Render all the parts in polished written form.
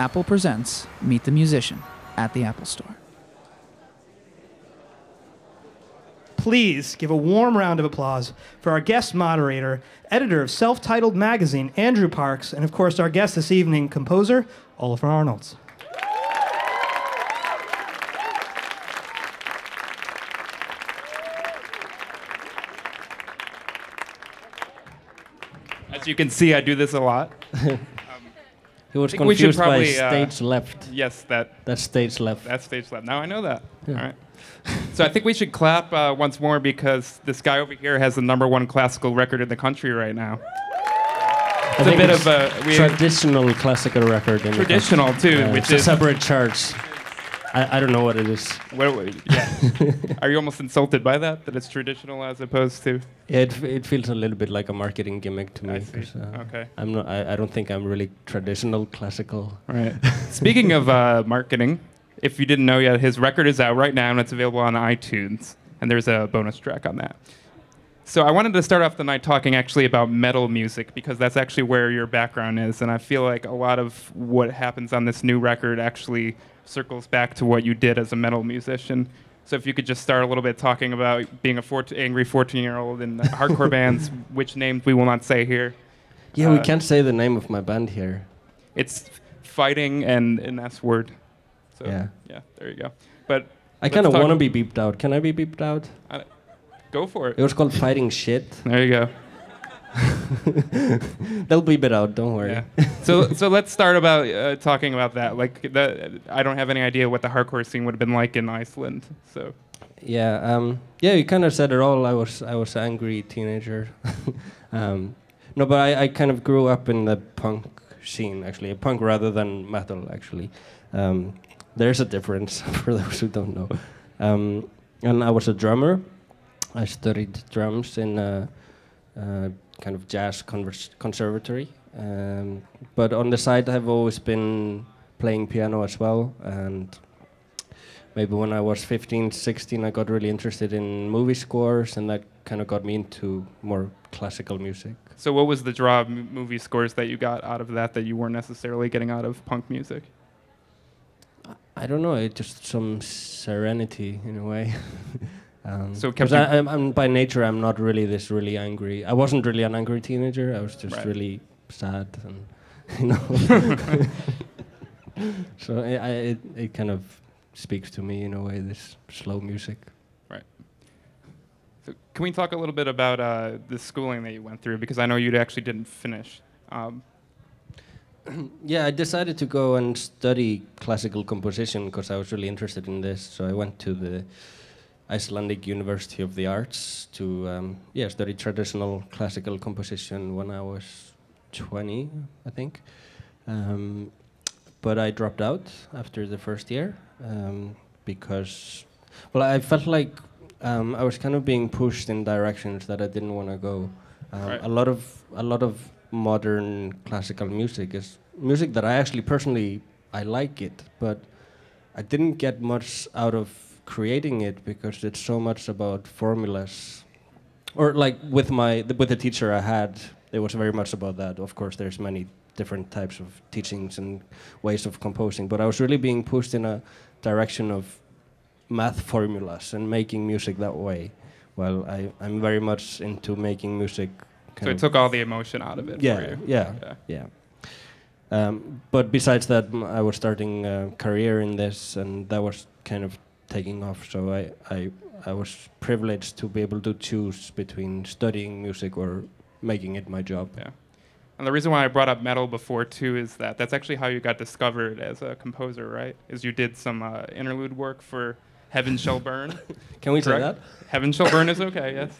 Apple presents Meet the Musician at the Apple Store. Please give a warm round of applause for our guest moderator, editor of Self-Titled Magazine, Andrew Parks, and of course our guest this evening, composer, Olafur Arnolds. As you can see, I do this a lot. He was confused probably, by stage left. Yes, that's stage left. That's stage left. Now I know that. Yeah. All right. So I think we should clap once more because this guy over here has the #1 classical record in the country right now. It's a bit of a traditional classical record. In traditional too, which is a separate charts. I don't know what it is. Are you almost insulted by that? That it's traditional as opposed to? Yeah, it feels a little bit like a marketing gimmick to me. I see. Okay. I'm not. I don't think I'm really traditional classical. Right. Speaking of marketing, if you didn't know yet, his record is out right now and it's available on iTunes. And there's a bonus track on that. So I wanted to start off the night talking actually about metal music because that's actually where your background is. And I feel like a lot of what happens on this new record actually circles back to what you did as a metal musician. So if you could just start a little bit talking about being angry 14-year-old in hardcore bands, which names we will not say here. Yeah, we can't say the name of my band here. It's fighting and an S word. So, yeah, there you go. But I kind of want to be beeped out. Can I be beeped out? Go for it. It was called Fighting Shit. There you go. They'll bleep it out, don't worry. Yeah. So let's start about talking about that. Like, I don't have any idea what the hardcore scene would have been like in Iceland. So. Yeah. Yeah. You kind of said it all. I was an angry teenager. No, but I kind of grew up in the punk scene actually, punk rather than metal actually. There's a difference for those who don't know. And I was a drummer. I studied drums in a kind of jazz conservatory. But on the side, I've always been playing piano as well. And maybe when I was 15, 16, I got really interested in movie scores, and that kind of got me into more classical music. So what was the draw of movie scores that you got out of that you weren't necessarily getting out of punk music? I don't know, it's just some serenity in a way. So I'm by nature, I'm not really this really angry. I wasn't really an angry teenager. I was just really sad, and So it kind of speaks to me in a way. This slow music. Right. So can we talk a little bit about the schooling that you went through? Because I know you actually didn't finish. Yeah, I decided to go and study classical composition because I was really interested in this. So I went to the Icelandic University of the Arts to study traditional classical composition when I was 20, I think. But I dropped out after the first year because, well, I felt like I was kind of being pushed in directions that I didn't want to go. A lot of modern classical music is music that I actually personally I like it, but I didn't get much out of creating it because it's so much about formulas. Or like with the teacher I had, it was very much about that. Of course, there's many different types of teachings and ways of composing, but I was really being pushed in a direction of math formulas and making music that way. Well, I'm very much into making music. So it took all the emotion out of it for you. Yeah. But besides that, I was starting a career in this, and that was kind of taking off. So I was privileged to be able to choose between studying music or making it my job. Yeah. And the reason why I brought up metal before, too, is that that's actually how you got discovered as a composer, right? Is you did some interlude work for Heaven Shall Burn. Can we say that? Heaven Shall Burn is okay, yes.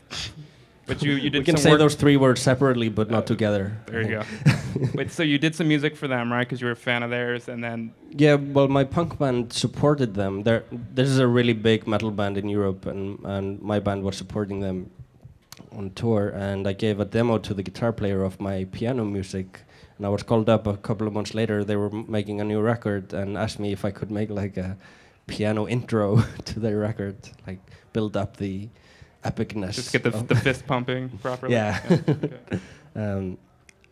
But you did we can say those three words separately, but not together. There you go. But so you did some music for them, right? Because you were a fan of theirs, and then... Yeah, well, my punk band supported them. This is a really big metal band in Europe, and my band was supporting them on tour, and I gave a demo to the guitar player of my piano music, and I was called up a couple of months later. They were making a new record and asked me if I could make, like, a piano intro to their record, like, build up the... epicness. Just get the fist pumping properly. Yeah. Okay.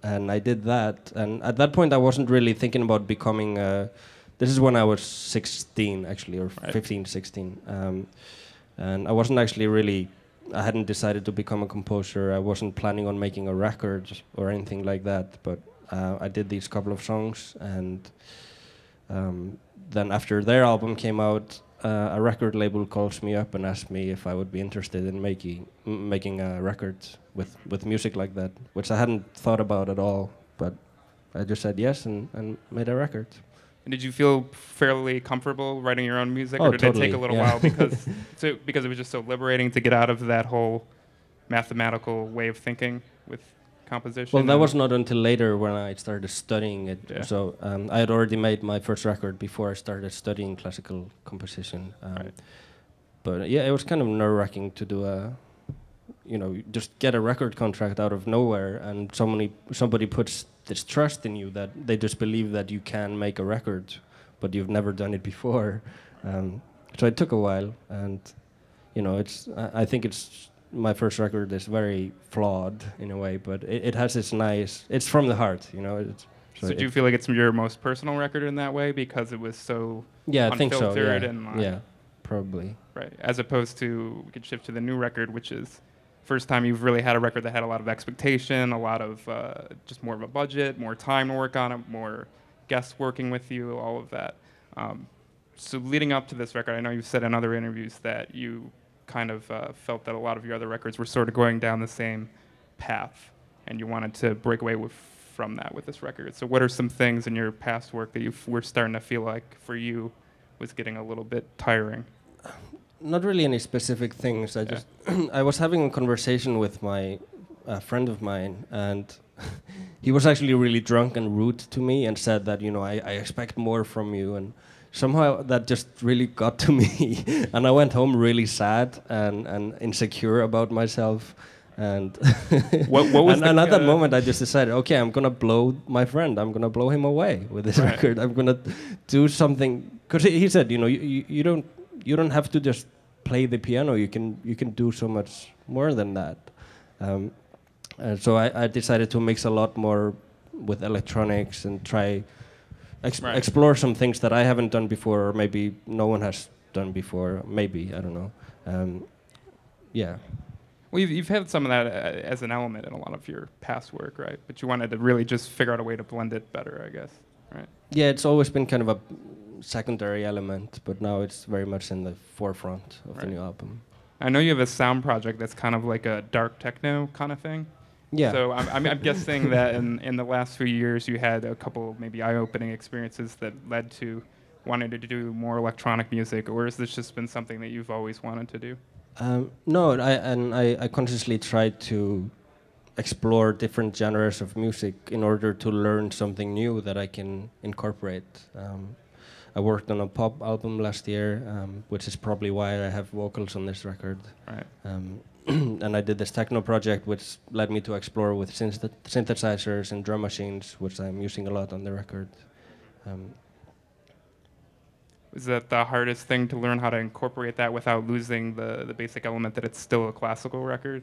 And I did that. And at that point, I wasn't really thinking about becoming a... This is when I was 16, actually, or 15, 16. And I wasn't actually really... I hadn't decided to become a composer. I wasn't planning on making a record or anything like that. But I did these couple of songs. And then after their album came out, a record label calls me up and asks me if I would be interested in making a record with music like that, which I hadn't thought about at all. But I just said yes and made a record. And did you feel fairly comfortable writing your own music, or did totally, it take a little while because it was just so liberating to get out of that whole mathematical way of thinking with composition? Well, that was not until later when I started studying it. Yeah. So I had already made my first record before I started studying classical composition. But yeah, it was kind of nerve-wracking to do just get a record contract out of nowhere, and somebody puts this trust in you that they just believe that you can make a record, but you've never done it before. So it took a while, and I think it's my first record is very flawed in a way, but it has its nice. It's from the heart, So do you feel like it's your most personal record in that way because it was so unfiltered? I think so. Yeah. And yeah, probably. Right, as opposed to we could shift to the new record, which is. First time you've really had a record that had a lot of expectation, a lot of just more of a budget, more time to work on it, more guests working with you, all of that. So leading up to this record, I know you've said in other interviews that you kind of felt that a lot of your other records were sort of going down the same path, and you wanted to break away from that with this record. So what are some things in your past work that you were starting to feel like for you was getting a little bit tiring? Not really any specific things. I was having a conversation with my friend of mine, and he was actually really drunk and rude to me, and said that I expect more from you, and somehow that just really got to me, and I went home really sad and insecure about myself. And what was and at that moment, I just decided, okay, I'm gonna blow my friend. I'm gonna blow him away with this record. I'm gonna do something, because he said, you don't have to just play the piano. You can do so much more than that. And so I decided to mix a lot more with electronics and try explore some things that I haven't done before, or maybe no one has done before. Maybe, I don't know. Well, you've had some of that as an element in a lot of your past work, right? But you wanted to really just figure out a way to blend it better, I guess, right? Yeah, it's always been kind of a secondary element, but now it's very much in the forefront of the new album. I know you have a sound project that's kind of like a dark techno kind of thing. Yeah. So I'm guessing that in the last few years you had a couple maybe eye-opening experiences that led to wanting to do more electronic music, or has this just been something that you've always wanted to do? No, I consciously tried to explore different genres of music in order to learn something new that I can incorporate. I worked on a pop album last year, which is probably why I have vocals on this record. Right. And I did this techno project, which led me to explore with synthesizers and drum machines, which I'm using a lot on the record. Was that the hardest thing to learn how to incorporate that without losing the basic element that it's still a classical record?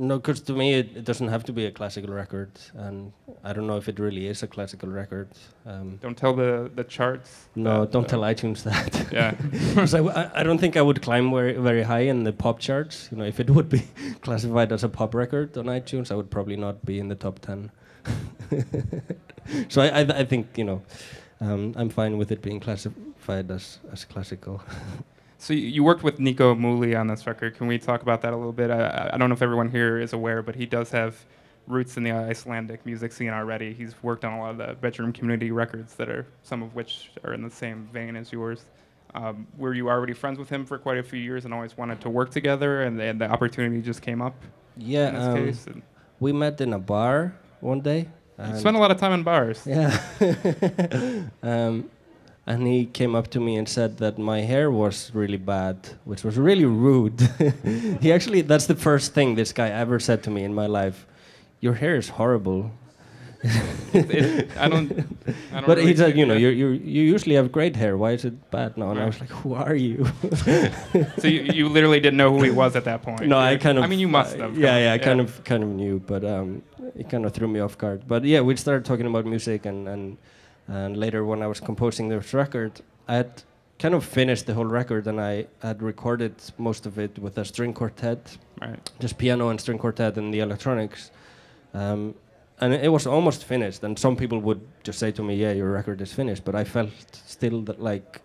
No, because to me it doesn't have to be a classical record, and I don't know if it really is a classical record. Don't tell the charts. No, don't tell iTunes that. Yeah, because I don't think I would climb very, very high in the pop charts. If it would be classified as a pop record on iTunes, I would probably not be in the top 10. So I think I'm fine with it being classified as classical. So you worked with Nico Muhly on this record. Can we talk about that a little bit? I don't know if everyone here is aware, but he does have roots in the Icelandic music scene already. He's worked on a lot of the bedroom community records that are, some of which are in the same vein as yours. Were you already friends with him for quite a few years and always wanted to work together, and the opportunity just came up? Yeah, in this case? And we met in a bar one day. You spent a lot of time in bars. Yeah. And he came up to me and said that my hair was really bad, which was really rude. He actually, that's the first thing this guy ever said to me in my life. Your hair is horrible. I don't but really he said, you know, you usually have great hair. Why is it bad now? And I was like, who are you? So you literally didn't know who he was at that point. No, right? I mean, you must have. I kind of knew, but it kind of threw me off guard. But yeah, we started talking about music, and later when I was composing this record, I had kind of finished the whole record, and I had recorded most of it with a string quartet, right? Just piano and string quartet and the electronics. And it was almost finished, and some people would just say to me, yeah, your record is finished, but I felt still that, like,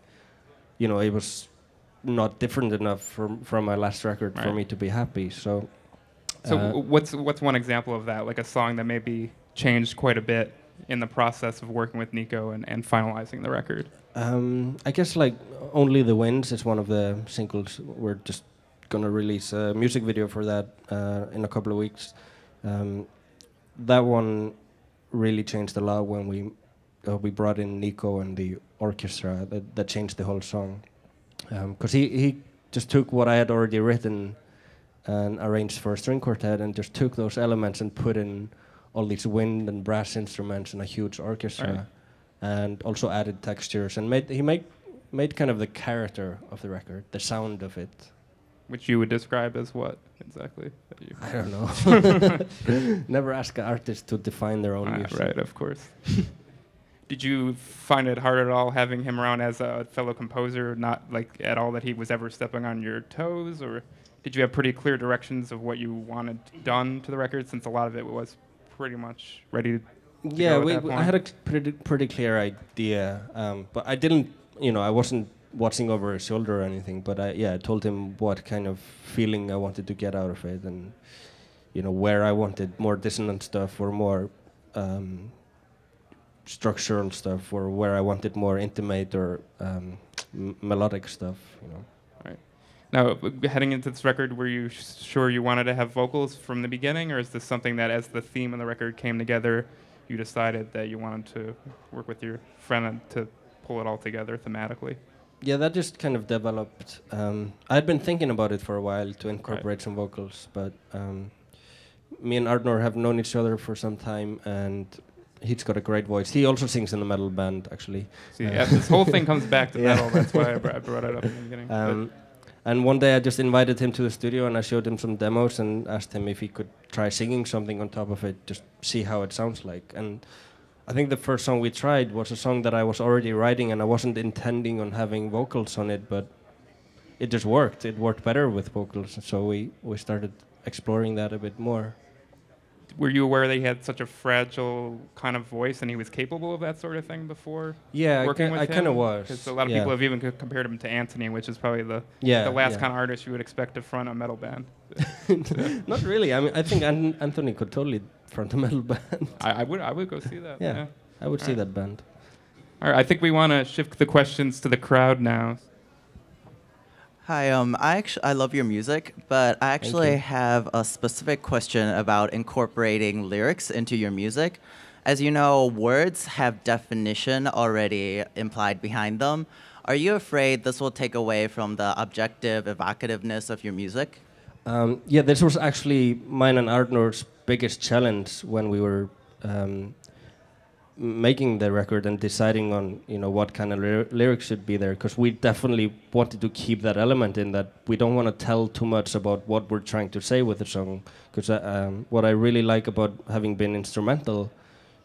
you know, it was not different enough from my last record, right, for me to be happy. So what's one example of that, like a song that maybe changed quite a bit in the process of working with Nico and finalizing the record? I guess, like, Only the Winds is one of the singles. We're just going to release a music video for that in a couple of weeks. That one really changed a lot when we brought in Nico and the orchestra. That changed the whole song, because he just took what I had already written and arranged for a string quartet, and just took those elements and put in all these wind and brass instruments and a huge orchestra, right, and also added textures and made kind of the character of the record, the sound of it. Which you would describe as what exactly? I don't know. Never ask an artist to define their own music. Right, of course. Did you find it hard at all having him around as a fellow composer? Not like at all that he was ever stepping on your toes, or did you have pretty clear directions of what you wanted done to the record, since a lot of it was pretty much ready to go at that point? I had a pretty clear idea, but I didn't. You know, I wasn't watching over his shoulder or anything, but I told him what kind of feeling I wanted to get out of it, and, you know, where I wanted more dissonant stuff or more structural stuff, or where I wanted more intimate or melodic stuff, you know. All right. Now, heading into this record, were you sure you wanted to have vocals from the beginning, or is this something that as the theme of the record came together, you decided that you wanted to work with your friend to pull it all together thematically? Yeah, that just kind of developed. I'd been thinking about it for a while to incorporate some vocals, but me and Artnor have known each other for some time, and he's got a great voice. He also sings in a metal band, actually. See, this whole thing comes back to metal. That's why I brought it up in the beginning. And one day I just invited him to the studio, and I showed him some demos and asked him if he could try singing something on top of it, just see how it sounds like. And I think the first song we tried was a song that I was already writing, and I wasn't intending on having vocals on it, but it just worked. It worked better with vocals, so we started exploring that a bit more. Were you aware that he had such a fragile kind of voice, and he was capable of that sort of thing before? Yeah, working with him? I kind of was. Because a lot of people have even compared him to Anthony, which is probably the last kind of artist you would expect to front a metal band. Not really. I mean, I think Anthony could totally front a metal band. I would go see that. Yeah, I would see that band. All right, I think we want to shift the questions to the crowd now. Hi, I love your music, but I actually have a specific question about incorporating lyrics into your music. As you know, words have definition already implied behind them. Are you afraid this will take away from the objective evocativeness of your music? Yeah, this was actually mine and Artnor's biggest challenge when we were making the record and deciding on, you know, what kind of lyrics should be there, because we definitely wanted to keep that element in that we don't want to tell too much about what we're trying to say with the song, because what I really like about having been instrumental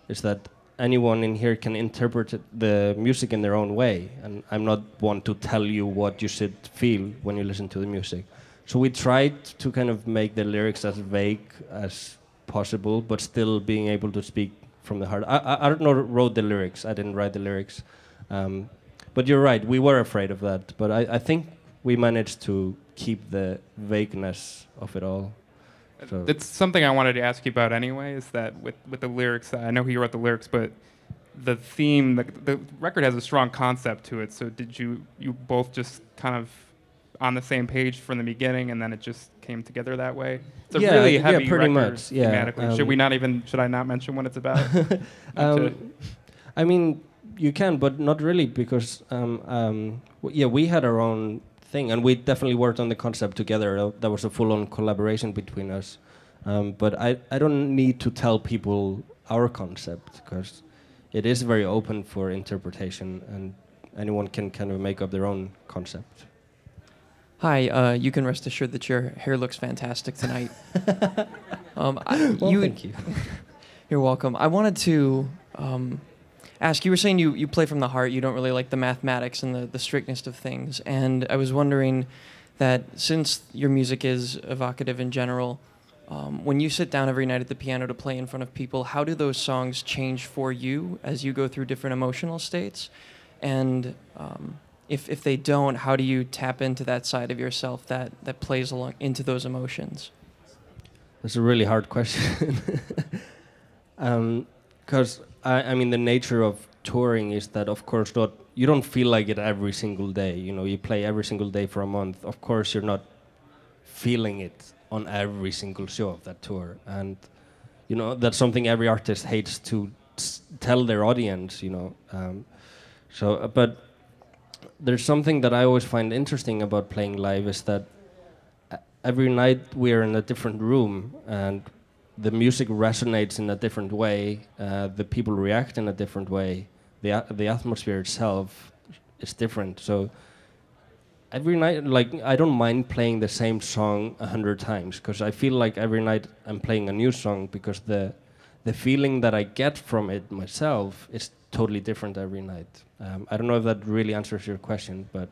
is that anyone in here can interpret the music in their own way, and I'm not one to tell you what you should feel when you listen to the music. So we tried to kind of make the lyrics as vague as possible, but still being able to speak from the heart. I don't know, wrote the lyrics. I didn't write the lyrics. But you're right, we were afraid of that. But I think we managed to keep the vagueness of it all. So. That's something I wanted to ask you about anyway, is that with the lyrics, I know you wrote the lyrics, but the theme, the record has a strong concept to it. So did you both just kind of on the same page from the beginning, and then it just came together that way? It's a really heavy record thematically. Should I not mention what it's about? I mean, you can, but not really, because we had our own thing, and we definitely worked on the concept together. That was a full-on collaboration between us. But I don't need to tell people our concept, because it is very open for interpretation and anyone can kind of make up their own concept. Hi, you can rest assured that your hair looks fantastic tonight. Thank you. You're welcome. I wanted to ask, you were saying you play from the heart, you don't really like the mathematics and the strictness of things, and I was wondering that since your music is evocative in general, when you sit down every night at the piano to play in front of people, how do those songs change for you as you go through different emotional states? And if they don't, how do you tap into that side of yourself that plays along into those emotions? That's a really hard question. Because I mean, the nature of touring is that, of course, you don't feel like it every single day. You know, you play every single day for a month. Of course, you're not feeling it on every single show of that tour, and you know that's something every artist hates to tell their audience. You know, but there's something that I always find interesting about playing live is that every night we're in a different room and the music resonates in a different way, the people react in a different way, the atmosphere itself is different. So every night, like, I don't mind playing the same song 100 times, because I feel like every night I'm playing a new song, because the feeling that I get from it myself is totally different every night. I don't know if that really answers your question, but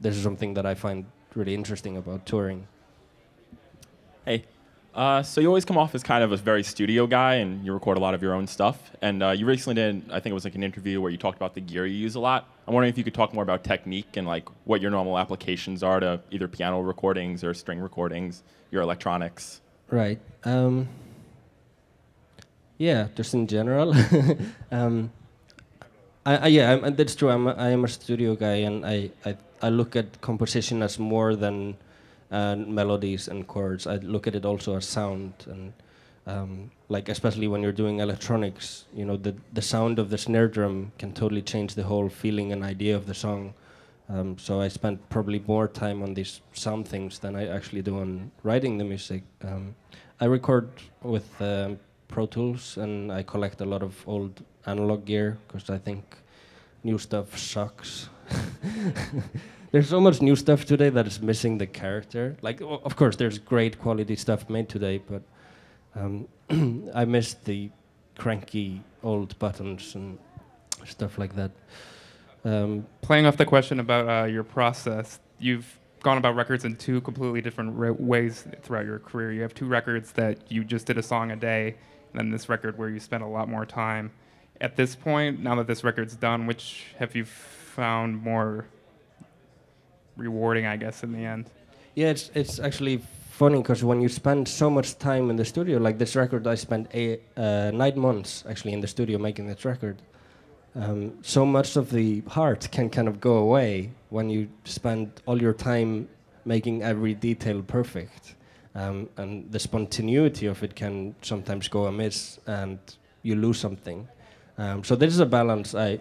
this is something that I find really interesting about touring. Hey. So you always come off as kind of a very studio guy, and you record a lot of your own stuff. And you recently did, I think it was like an interview where you talked about the gear you use a lot. I'm wondering if you could talk more about technique and like what your normal applications are to either piano recordings or string recordings, your electronics. Right. Yeah, just in general. That's true. I am a studio guy, and I look at composition as more than melodies and chords. I look at it also as sound, and like especially when you're doing electronics, you know, the sound of the snare drum can totally change the whole feeling and idea of the song. So I spent probably more time on these sound things than I actually do on writing the music. I record with Pro Tools, and I collect a lot of old analog gear because I think new stuff sucks. There's so much new stuff today that is missing the character. Like, of course, there's great quality stuff made today, but I miss the cranky old buttons and stuff like that. Playing off the question about your process, you've gone about records in two completely different ways throughout your career. You have two records that you just did a song a day, and then this record where you spent a lot more time. At this point, now that this record's done, which have you found more rewarding, I guess, in the end? Yeah, it's actually funny, because when you spend so much time in the studio, like this record, I spent 9 months actually in the studio making this record. So much of the heart can kind of go away when you spend all your time making every detail perfect, and the spontaneity of it can sometimes go amiss, and you lose something. So this is a balance I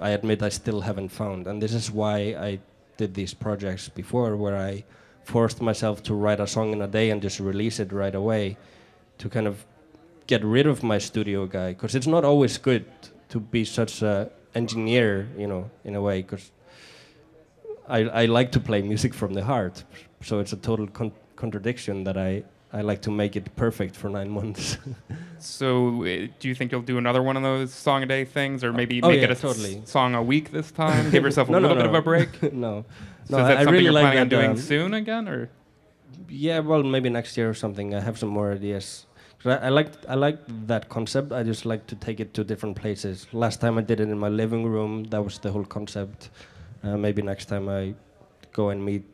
admit I still haven't found, and this is why I did these projects before, where I forced myself to write a song in a day and just release it right away, to kind of get rid of my studio guy, because it's not always good to be such an engineer, you know, in a way, because I like to play music from the heart, so it's a total contradiction that I like to make it perfect for 9 months. So do you think you'll do another one of those song-a-day things, or maybe song a week this time? Give yourself a little bit of a break? No. So is that something really you're planning on doing soon again? Or? Yeah, well, maybe next year or something. I have some more ideas. I like that concept. I just like to take it to different places. Last time I did it in my living room. That was the whole concept. Maybe next time I go and meet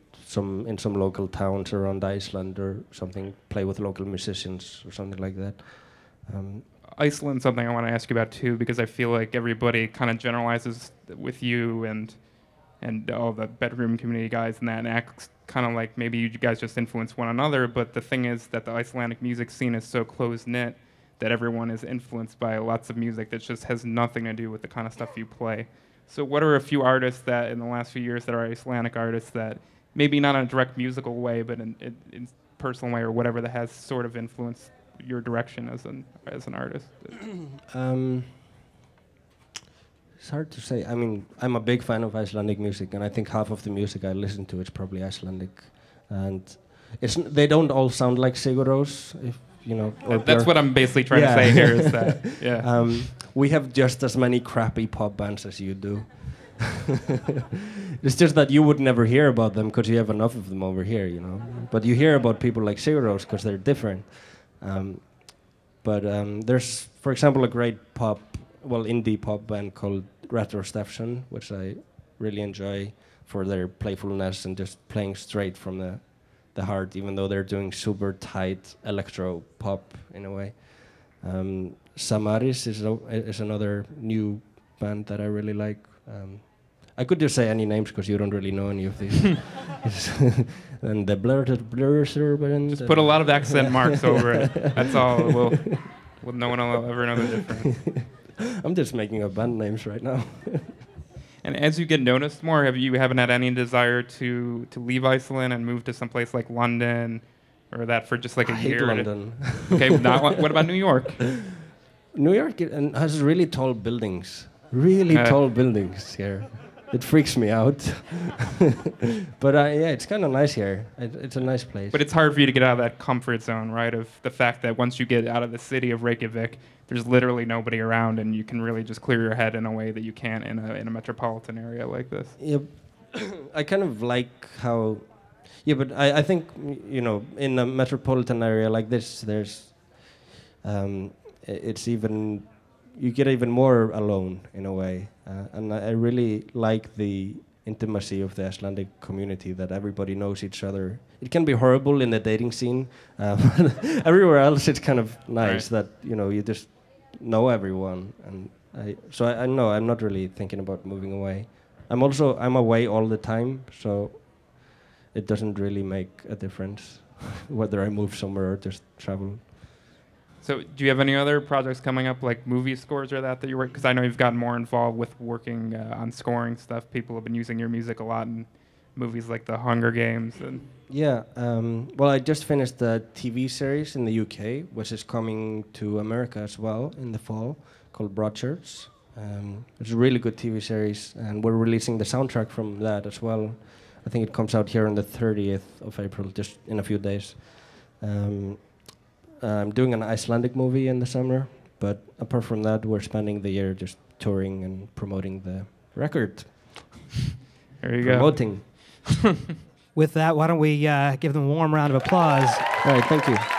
in some local towns around Iceland or something, play with local musicians or something like that. Iceland, something I want to ask you about too, because I feel like everybody kind of generalizes with you and all the bedroom community guys and that, and acts kind of like maybe you guys just influence one another. But the thing is that the Icelandic music scene is so close knit that everyone is influenced by lots of music that just has nothing to do with the kind of stuff you play. So what are a few artists that in the last few years that are Icelandic artists that maybe not in a direct musical way, but in personal way or whatever, that has sort of influenced your direction as an artist? It's hard to say. I mean, I'm a big fan of Icelandic music, and I think half of the music I listen to is probably Icelandic, and they don't all sound like Sigur Rós, if you know. That's what I'm basically trying to say here. Is that we have just as many crappy pop bands as you do. It's just that you would never hear about them because you have enough of them over here, you know. But you hear about people like Sigur Rós because they're different. But there's, for example, a great indie pop band called Retro Stepson, which I really enjoy for their playfulness and just playing straight from the heart, even though they're doing super tight electro pop in a way. Samaris is another new band that I really like. I could just say any names because you don't really know any of these. And the blurred. Just put a lot of accent marks over it. That's all. Well, no one will ever know the difference. I'm just making up band names right now. And as you get noticed more, haven't had any desire to leave Iceland and move to some place like London, or that for just like a year? I hate London. Okay, what about New York? New York has really tall buildings. Really tall buildings here. It freaks me out. But it's kind of nice here. It's a nice place. But it's hard for you to get out of that comfort zone, right? Of the fact that once you get out of the city of Reykjavik, there's literally nobody around, and you can really just clear your head in a way that you can't in a metropolitan area like this. Yep. I kind of like how... Yeah, but I think, you know, in a metropolitan area like this, there's... it's even... You get even more alone in a way, and I really like the intimacy of the Icelandic community, that everybody knows each other. It can be horrible in the dating scene, everywhere else it's kind of nice, right? That you know, you just know everyone, and I know I'm not really thinking about moving away. I'm away all the time, so it doesn't really make a difference whether I move somewhere or just travel. So do you have any other projects coming up, like movie scores or that you work? Because I know you've gotten more involved with working on scoring stuff. People have been using your music a lot in movies like The Hunger Games. Well, I just finished a TV series in the UK, which is coming to America as well in the fall, called Broadchurch. It's a really good TV series, and we're releasing the soundtrack from that as well. I think it comes out here on the 30th of April, just in a few days. I'm doing an Icelandic movie in the summer, but apart from that, we're spending the year just touring and promoting the record. There you go. Promoting. With that, why don't we give them a warm round of applause. All right, thank you.